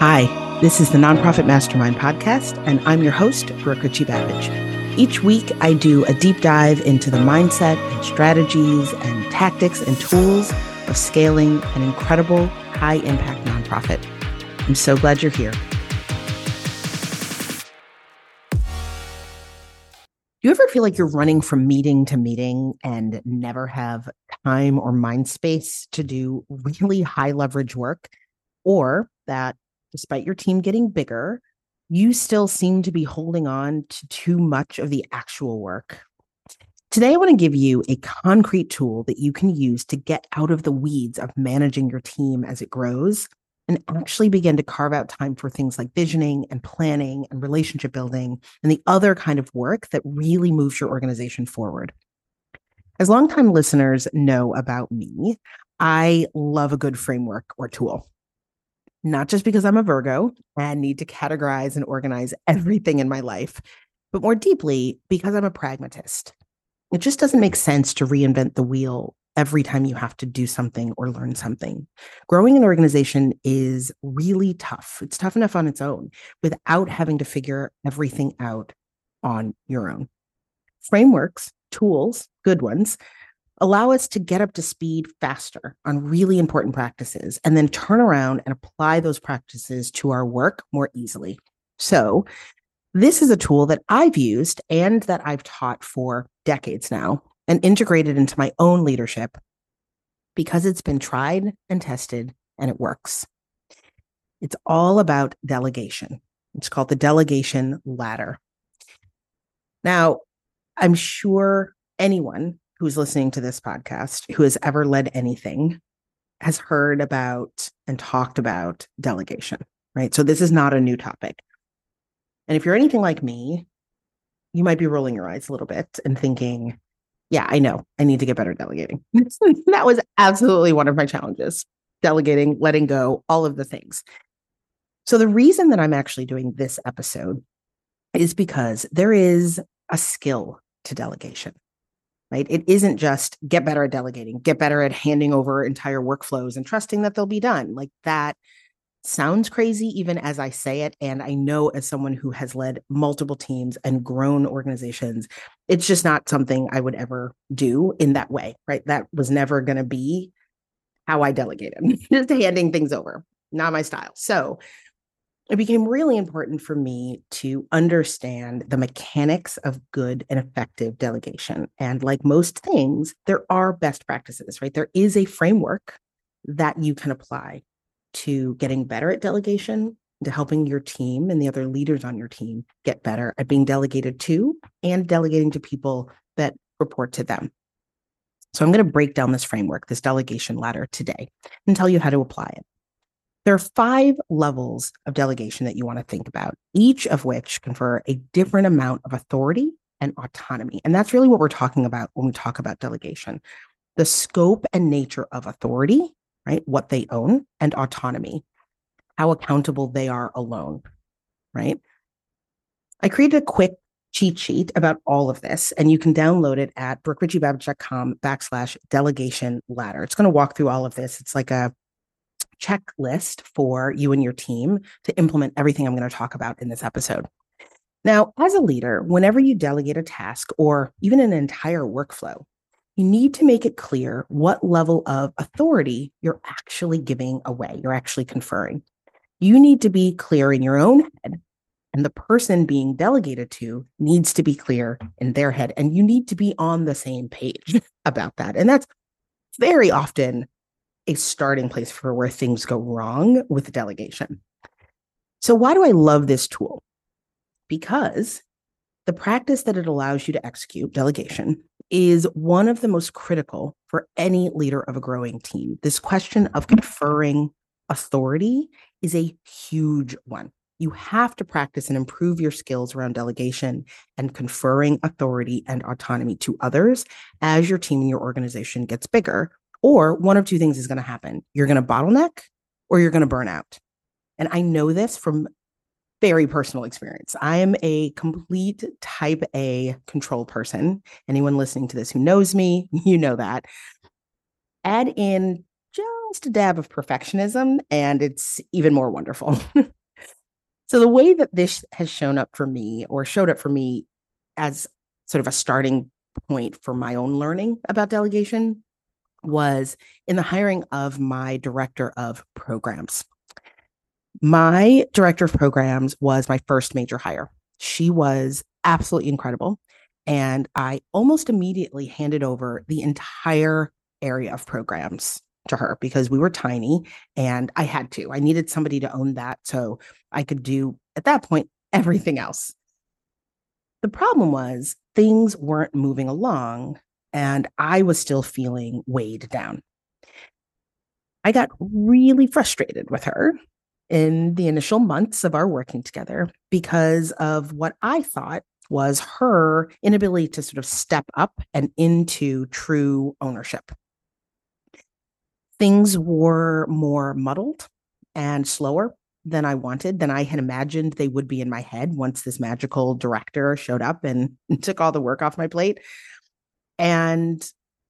Hi, this is the Nonprofit Mastermind podcast, and I'm your host, Brooke Richie-Babbage. Each week, I do a deep dive into the mindset and strategies and tactics and tools of scaling an incredible, high-impact nonprofit. I'm so glad you're here. Do you ever feel like you're running from meeting to meeting and never have time or mind space to do really high leverage work? Or that despite your team getting bigger, you still seem to be holding on to too much of the actual work? Today, I want to give you a concrete tool that you can use to get out of the weeds of managing your team as it grows and actually begin to carve out time for things like visioning and planning and relationship building and the other kind of work that really moves your organization forward. As longtime listeners know about me, I love a good framework or tool, not just because I'm a Virgo and need to categorize and organize everything in my life, but more deeply because I'm a pragmatist. It just doesn't make sense to reinvent the wheel every time you have to do something or learn something. Growing an organization is really tough. It's tough enough on its own without having to figure everything out on your own. Frameworks, tools, good ones, allow us to get up to speed faster on really important practices and then turn around and apply those practices to our work more easily. So this is a tool that I've used and that I've taught for decades now, and integrated into my own leadership because it's been tried and tested and it works. It's all about delegation. It's called the delegation ladder. Now, I'm sure anyone who's listening to this podcast who has ever led anything has heard about and talked about delegation, right? So this is not a new topic. And if you're anything like me, you might be rolling your eyes a little bit and thinking, yeah, I know. I need to get better at delegating. That was absolutely one of my challenges, delegating, letting go, all of the things. So the reason that I'm actually doing this episode is because there is a skill to delegation, right? It isn't just get better at delegating, get better at handing over entire workflows and trusting that they'll be done. Like, that sounds crazy even as I say it. And I know, as someone who has led multiple teams and grown organizations, it's just not something I would ever do in that way, right? That was never going to be how I delegated, just handing things over, not my style. So it became really important for me to understand the mechanics of good and effective delegation. And like most things, there are best practices, right? There is a framework that you can apply to getting better at delegation, to helping your team and the other leaders on your team get better at being delegated to and delegating to people that report to them. So I'm going to break down this framework, this delegation ladder, today and tell you how to apply it. There are 5 levels of delegation that you want to think about, each of which confer a different amount of authority and autonomy. And that's really what we're talking about when we talk about delegation: the scope and nature of authority, right? What they own, and autonomy, how accountable they are alone, right? I created a quick cheat sheet about all of this, and you can download it at brookeritchiebabbage.com/delegation ladder. It's going to walk through all of this. It's like a checklist for you and your team to implement everything I'm going to talk about in this episode. Now, as a leader, whenever you delegate a task or even an entire workflow, you need to make it clear what level of authority you're actually giving away, you're actually conferring. You need to be clear in your own head, and the person being delegated to needs to be clear in their head, and you need to be on the same page about that. And that's very often a starting place for where things go wrong with delegation. So why do I love this tool? Because the practice that it allows you to execute, delegation, is one of the most critical for any leader of a growing team. This question of conferring authority is a huge one. You have to practice and improve your skills around delegation and conferring authority and autonomy to others as your team and your organization gets bigger. Or one of two things is going to happen. You're going to bottleneck or you're going to burn out. And I know this from very personal experience. I am a complete type A control person. Anyone listening to this who knows me, you know that. Add in just almost a dab of perfectionism, and it's even more wonderful. So the way that this has showed up for me as sort of a starting point for my own learning about delegation was in the hiring of my director of programs. My director of programs was my first major hire. She was absolutely incredible. And I almost immediately handed over the entire area of programs to her because we were tiny and I needed somebody to own that so I could do, at that point, everything else. The problem was things weren't moving along and I was still feeling weighed down. I got really frustrated with her in the initial months of our working together because of what I thought was her inability to sort of step up and into true ownership. Things were more muddled and slower than I wanted, than I had imagined they would be in my head once this magical director showed up and took all the work off my plate. And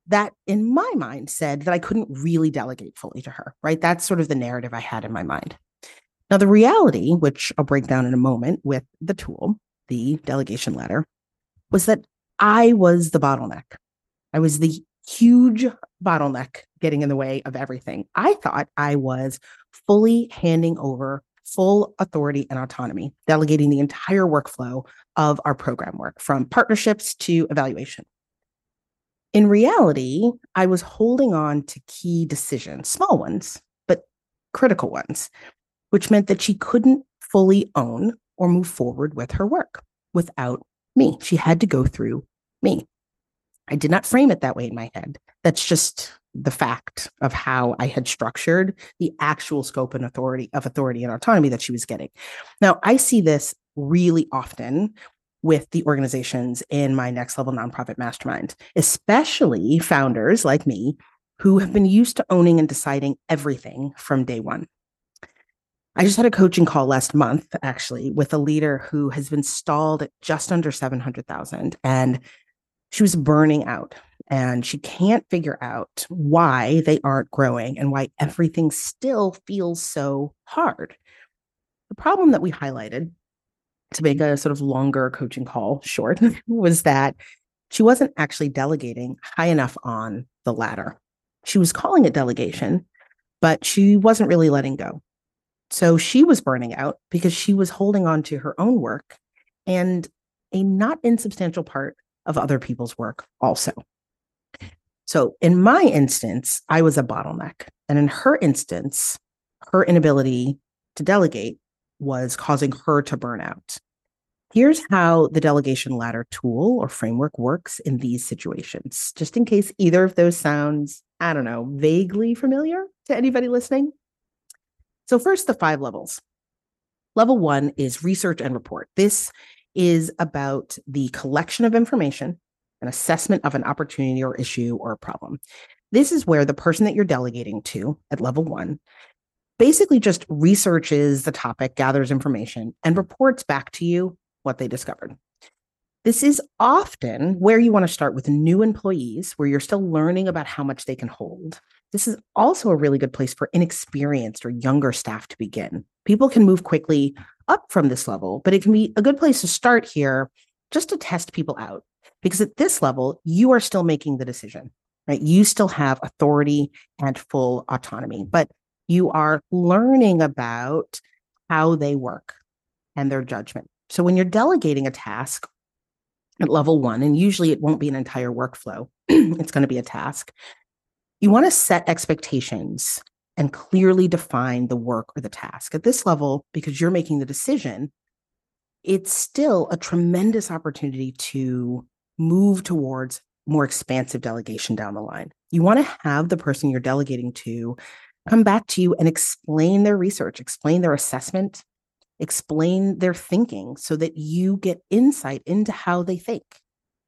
that, in my mind, said that I couldn't really delegate fully to her, right? That's sort of the narrative I had in my mind. Now, the reality, which I'll break down in a moment with the tool, the delegation ladder, was that I was the bottleneck. I was the huge bottleneck getting in the way of everything. I thought I was fully handing over full authority and autonomy, delegating the entire workflow of our program work from partnerships to evaluation. In reality, I was holding on to key decisions, small ones, but critical ones, which meant that she couldn't fully own or move forward with her work without me. She had to go through me. I did not frame it that way in my head. That's just the fact of how I had structured the actual scope and authority and autonomy that she was getting. Now, I see this really often with the organizations in my Next Level Nonprofit Mastermind, especially founders like me who have been used to owning and deciding everything from day one. I just had a coaching call last month, actually, with a leader who has been stalled at just under 700,000, and she was burning out and she can't figure out why they aren't growing and why everything still feels so hard. The problem that we highlighted, to make a sort of longer coaching call short, was that she wasn't actually delegating high enough on the ladder. She was calling it delegation, but she wasn't really letting go. So she was burning out because she was holding on to her own work and a not insubstantial part of other people's work also. So in my instance, I was a bottleneck. And in her instance, her inability to delegate was causing her to burn out. Here's how the delegation ladder tool or framework works in these situations, just in case either of those sounds, I don't know, vaguely familiar to anybody listening. So first, the 5 levels. Level 1 is research and report. This is about the collection of information and assessment of an opportunity or issue or a problem. This is where the person that you're delegating to at level 1 basically just researches the topic, gathers information, and reports back to you what they discovered. This is often where you want to start with new employees, where you're still learning about how much they can hold. This is also a really good place for inexperienced or younger staff to begin. People can move quickly up from this level, but it can be a good place to start here just to test people out. Because at this level, you are still making the decision, right? You still have authority and full autonomy, but you are learning about how they work and their judgment. So when you're delegating a task at level 1, and usually it won't be an entire workflow, it's going to be a task, you want to set expectations and clearly define the work or the task. At this level, because you're making the decision, it's still a tremendous opportunity to move towards more expansive delegation down the line. You want to have the person you're delegating to come back to you and explain their research, explain their assessment, explain their thinking so that you get insight into how they think,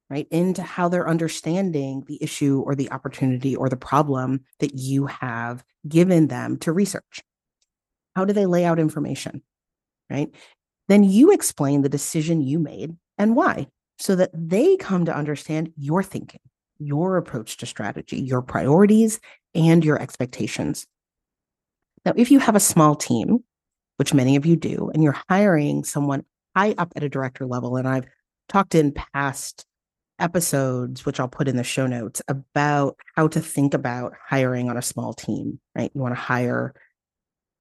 right? Into how they're understanding the issue or the opportunity or the problem that you have given them to research. How do they lay out information, right? Then you explain the decision you made and why, so that they come to understand your thinking, your approach to strategy, your priorities, and your expectations Now, if you have a small team, which many of you do, and you're hiring someone high up at a director level, and I've talked in past episodes, which I'll put in the show notes, about how to think about hiring on a small team, right? You want to hire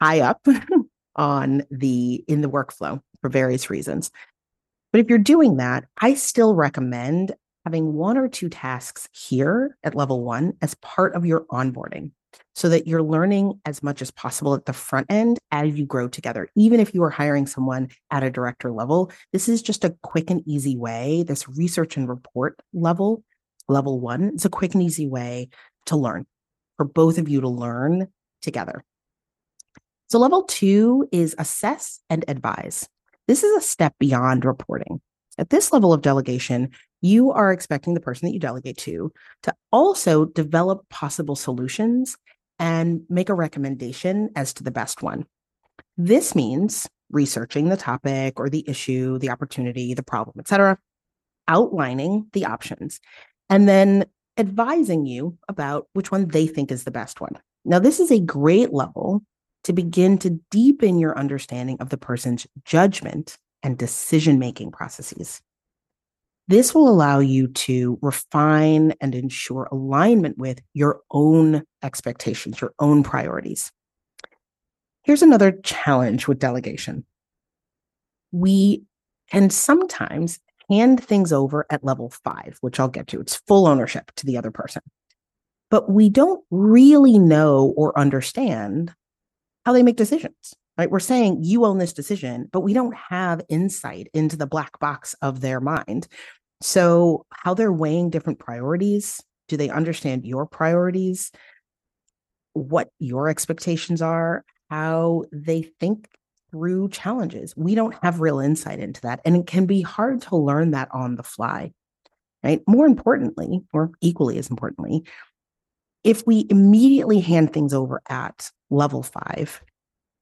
high up in the workflow for various reasons. But if you're doing that, I still recommend having one or two tasks here at level one as part of your onboarding so that you're learning as much as possible at the front end as you grow together. Even if you are hiring someone at a director level, this is just a quick and easy way. This research and report level one, it's a quick and easy way to learn, for both of you to learn together. So level two is assess and advise. This is a step beyond reporting. At this level of delegation, you are expecting the person that you delegate to also develop possible solutions and make a recommendation as to the best one. This means researching the topic or the issue, the opportunity, the problem, etc., outlining the options, and then advising you about which one they think is the best one. Now, this is a great level to begin to deepen your understanding of the person's judgment and decision-making processes. This will allow you to refine and ensure alignment with your own expectations, your own priorities. Here's another challenge with delegation. We can sometimes hand things over at level five, which I'll get to. It's full ownership to the other person. But we don't really know or understand how they make decisions. Right? We're saying you own this decision, but we don't have insight into the black box of their mind. So how they're weighing different priorities, do they understand your priorities, what your expectations are, how they think through challenges? We don't have real insight into that. And it can be hard to learn that on the fly, right? More importantly, or equally as importantly, if we immediately hand things over at level five,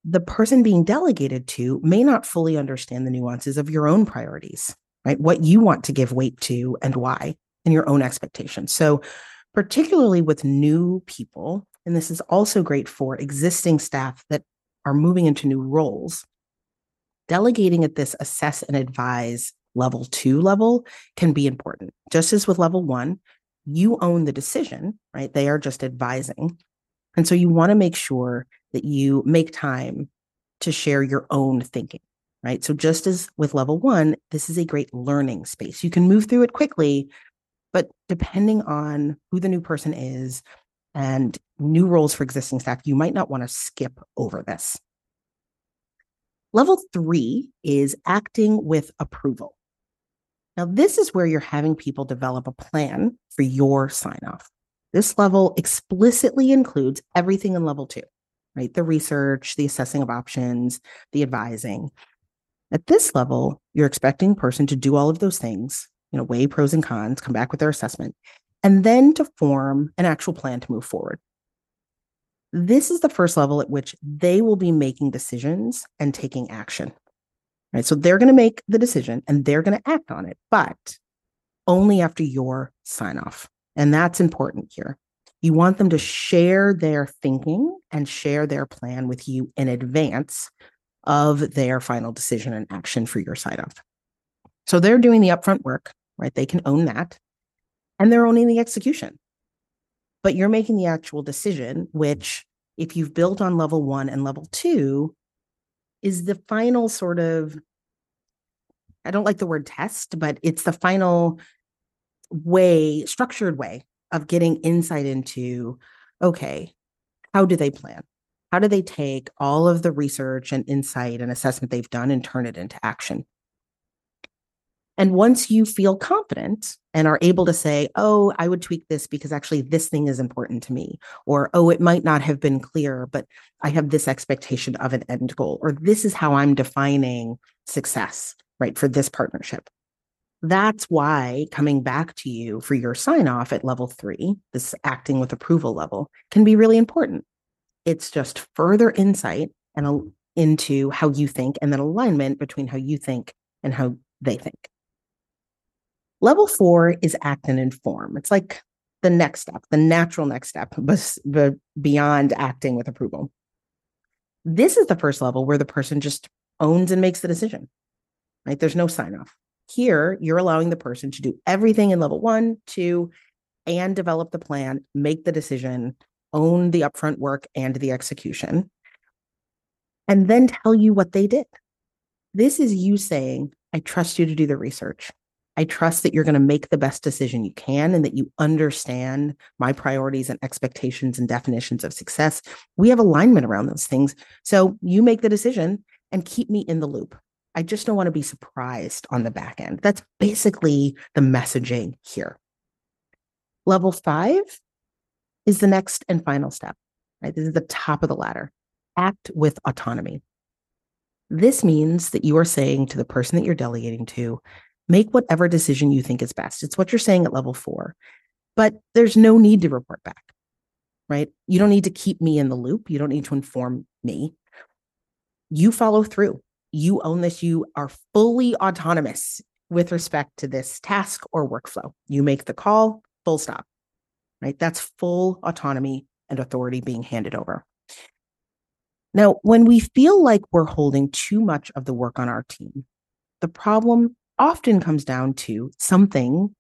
the person being delegated to may not fully understand the nuances of your own priorities, right? What you want to give weight to and why, and your own expectations. So particularly with new people, and this is also great for existing staff that are moving into new roles, delegating at this assess and advise level two level can be important. Just as with level one, you own the decision, right? They are just advising. And so you want to make sure that you make time to share your own thinking, right? So just as with level one, this is a great learning space. You can move through it quickly, but depending on who the new person is and new roles for existing staff, you might not want to skip over this. Level three is acting with approval. Now, this is where you're having people develop a plan for your sign-off. This level explicitly includes everything in level two. Right? The research, the assessing of options, the advising. At this level, you're expecting a person to do all of those things, weigh pros and cons, come back with their assessment, and then to form an actual plan to move forward. This is the first level at which they will be making decisions and taking action, right? So they're going to make the decision and they're going to act on it, but only after your sign-off. And that's important here. You want them to share their thinking and share their plan with you in advance of their final decision and action for your sign-off. So they're doing the upfront work, right? They can own that. And they're owning the execution. But you're making the actual decision, which if you've built on level one and level two, is the final sort of, I don't like the word test, but it's the final way, structured way of getting insight into, okay, how do they plan? How do they take all of the research and insight and assessment they've done and turn it into action? And once you feel confident and are able to say, oh, I would tweak this because actually this thing is important to me, or, oh, it might not have been clear, but I have this expectation of an end goal, or this is how I'm defining success, right, for this partnership. That's why coming back to you for your sign-off at level three, this acting with approval level, can be really important. It's just further insight and into how you think, and then alignment between how you think and how they think. Level four is act and inform. It's like the next step, the natural next step, but beyond acting with approval. This is the first level where the person just owns and makes the decision, right? There's no sign off. Here, you're allowing the person to do everything in level 1, 2, and develop the plan, make the decision, own the upfront work and the execution, and then tell you what they did. This is you saying, I trust you to do the research. I trust that you're going to make the best decision you can and that you understand my priorities and expectations and definitions of success. We have alignment around those things. So you make the decision and keep me in the loop. I just don't want to be surprised on the back end. That's basically the messaging here. Level 5 is the next and final step, right? This is the top of the ladder. Act with autonomy. This means that you are saying to the person that you're delegating to, make whatever decision you think is best. It's what you're saying at level 4, but there's no need to report back, right? You don't need to keep me in the loop. You don't need to inform me. You follow through. You own this. You are fully autonomous with respect to this task or workflow. You make the call, full stop, right? That's full autonomy and authority being handed over. Now, when we feel like we're holding too much of the work on our team, the problem often comes down to something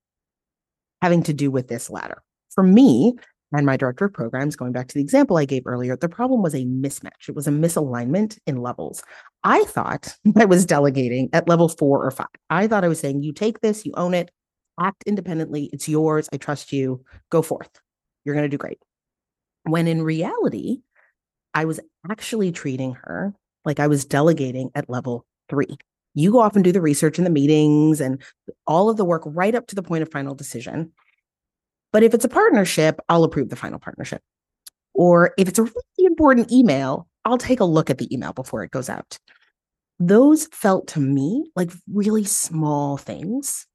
having to do with this ladder. For me and my director of programs, going back to the example I gave earlier, the problem was a mismatch. It was a misalignment in levels. I thought I was delegating at level 4 or 5. I thought I was saying, you take this, you own it, act independently. It's yours. I trust you. Go forth. You're going to do great. When in reality, I was actually treating her like I was delegating at level 3. You go off and do the research and the meetings and all of the work right up to the point of final decision. But if it's a partnership, I'll approve the final partnership. Or if it's a really important email, I'll take a look at the email before it goes out. Those felt to me like really small things,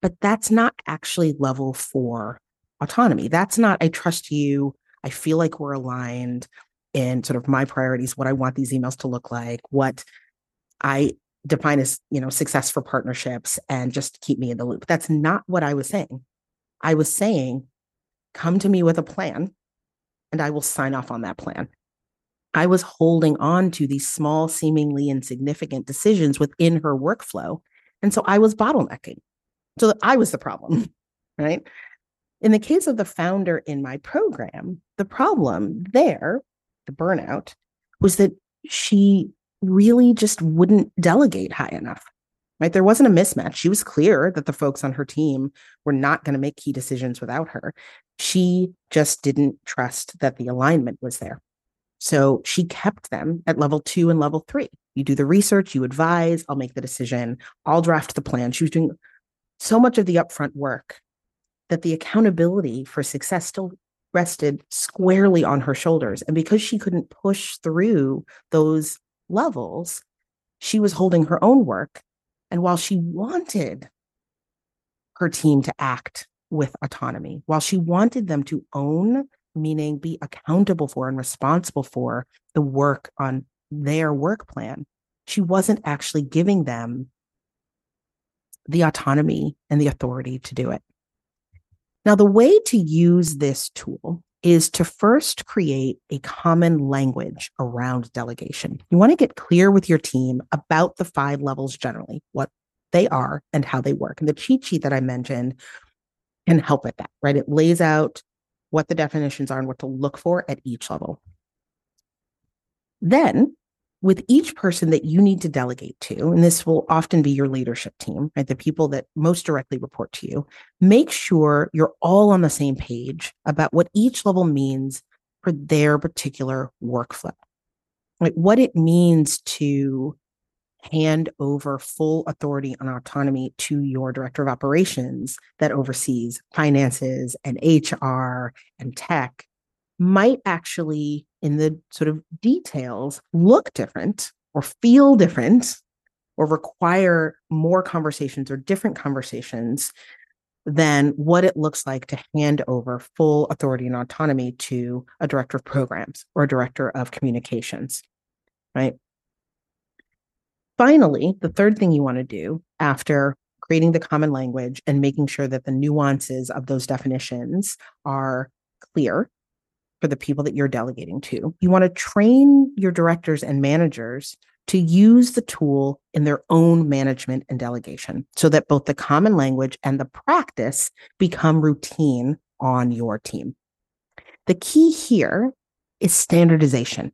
but that's not actually level 4 autonomy. That's not, I trust you. I feel like we're aligned in sort of my priorities, what I want these emails to look like, what I define as, success for partnerships, and just keep me in the loop. That's not what I was saying. I was saying, come to me with a plan and I will sign off on that plan. I was holding on to these small, seemingly insignificant decisions within her workflow. And so I was bottlenecking. So that I was the problem, right? In the case of the founder in my program, the problem there, the burnout, was that she really just wouldn't delegate high enough, right? There wasn't a mismatch. She was clear that the folks on her team were not going to make key decisions without her. She just didn't trust that the alignment was there. So she kept them at level 2 and level 3. You do the research, you advise, I'll make the decision, I'll draft the plan. She was doing so much of the upfront work that the accountability for success still rested squarely on her shoulders. And because she couldn't push through those levels, she was holding her own work. And while she wanted her team to act with autonomy, while she wanted them to own, meaning be accountable for and responsible for the work on their work plan, she wasn't actually giving them the autonomy and the authority to do it. Now, the way to use this tool is to first create a common language around delegation. You want to get clear with your team about the 5 levels generally, what they are and how they work. And the cheat sheet that I mentioned can help with that, right? It lays out what the definitions are and what to look for at each level. Then, with each person that you need to delegate to, and this will often be your leadership team, right? The people that most directly report to you, make sure you're all on the same page about what each level means for their particular workflow, right? What it means to hand over full authority and autonomy to your director of operations that oversees finances and HR and tech might actually, in the sort of details, look different or feel different or require more conversations or different conversations than what it looks like to hand over full authority and autonomy to a director of programs or a director of communications, right? Finally, the third thing you want to do after creating the common language and making sure that the nuances of those definitions are clear for the people that you're delegating to. You want to train your directors and managers to use the tool in their own management and delegation so that both the common language and the practice become routine on your team. The key here is standardization.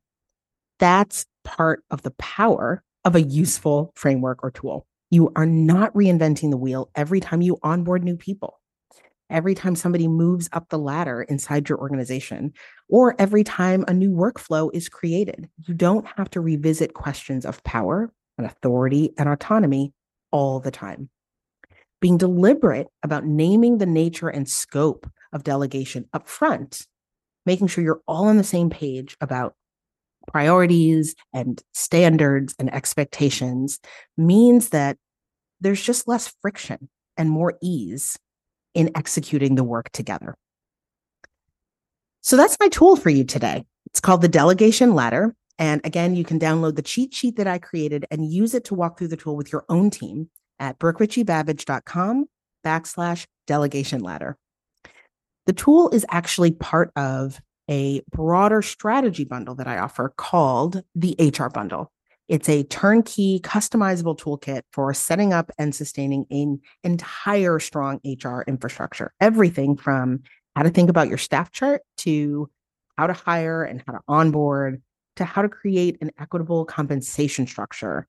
That's part of the power of a useful framework or tool. You are not reinventing the wheel every time you onboard new people, every time somebody moves up the ladder inside your organization, or every time a new workflow is created. You don't have to revisit questions of power and authority and autonomy all the time. Being deliberate about naming the nature and scope of delegation up front, making sure you're all on the same page about priorities and standards and expectations, means that there's just less friction and more ease in executing the work together. So that's my tool for you today. It's called the Delegation Ladder. And again, you can download the cheat sheet that I created and use it to walk through the tool with your own team at BrookeRichieBabbage.com/delegation ladder. The tool is actually part of a broader strategy bundle that I offer called the HR Bundle. It's a turnkey, customizable toolkit for setting up and sustaining an entire strong HR infrastructure. Everything from how to think about your staff chart to how to hire and how to onboard to how to create an equitable compensation structure,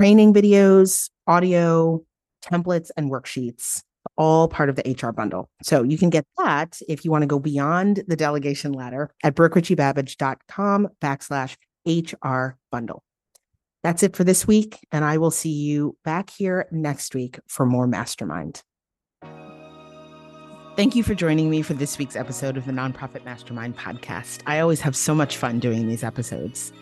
training videos, audio, templates, and worksheets. All part of the HR Bundle. So you can get that if you want to go beyond the delegation ladder at BrookeRichieBabbage.com/HR Bundle. That's it for this week. And I will see you back here next week for more Mastermind. Thank you for joining me for this week's episode of the Nonprofit Mastermind podcast. I always have so much fun doing these episodes.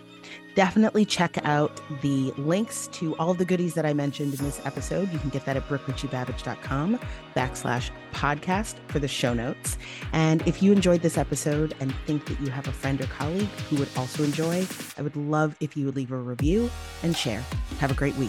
Definitely check out the links to all the goodies that I mentioned in this episode. You can get that at BrookeRichieBabbage.com/podcast for the show notes. And if you enjoyed this episode and think that you have a friend or colleague who would also enjoy, I would love if you would leave a review and share. Have a great week.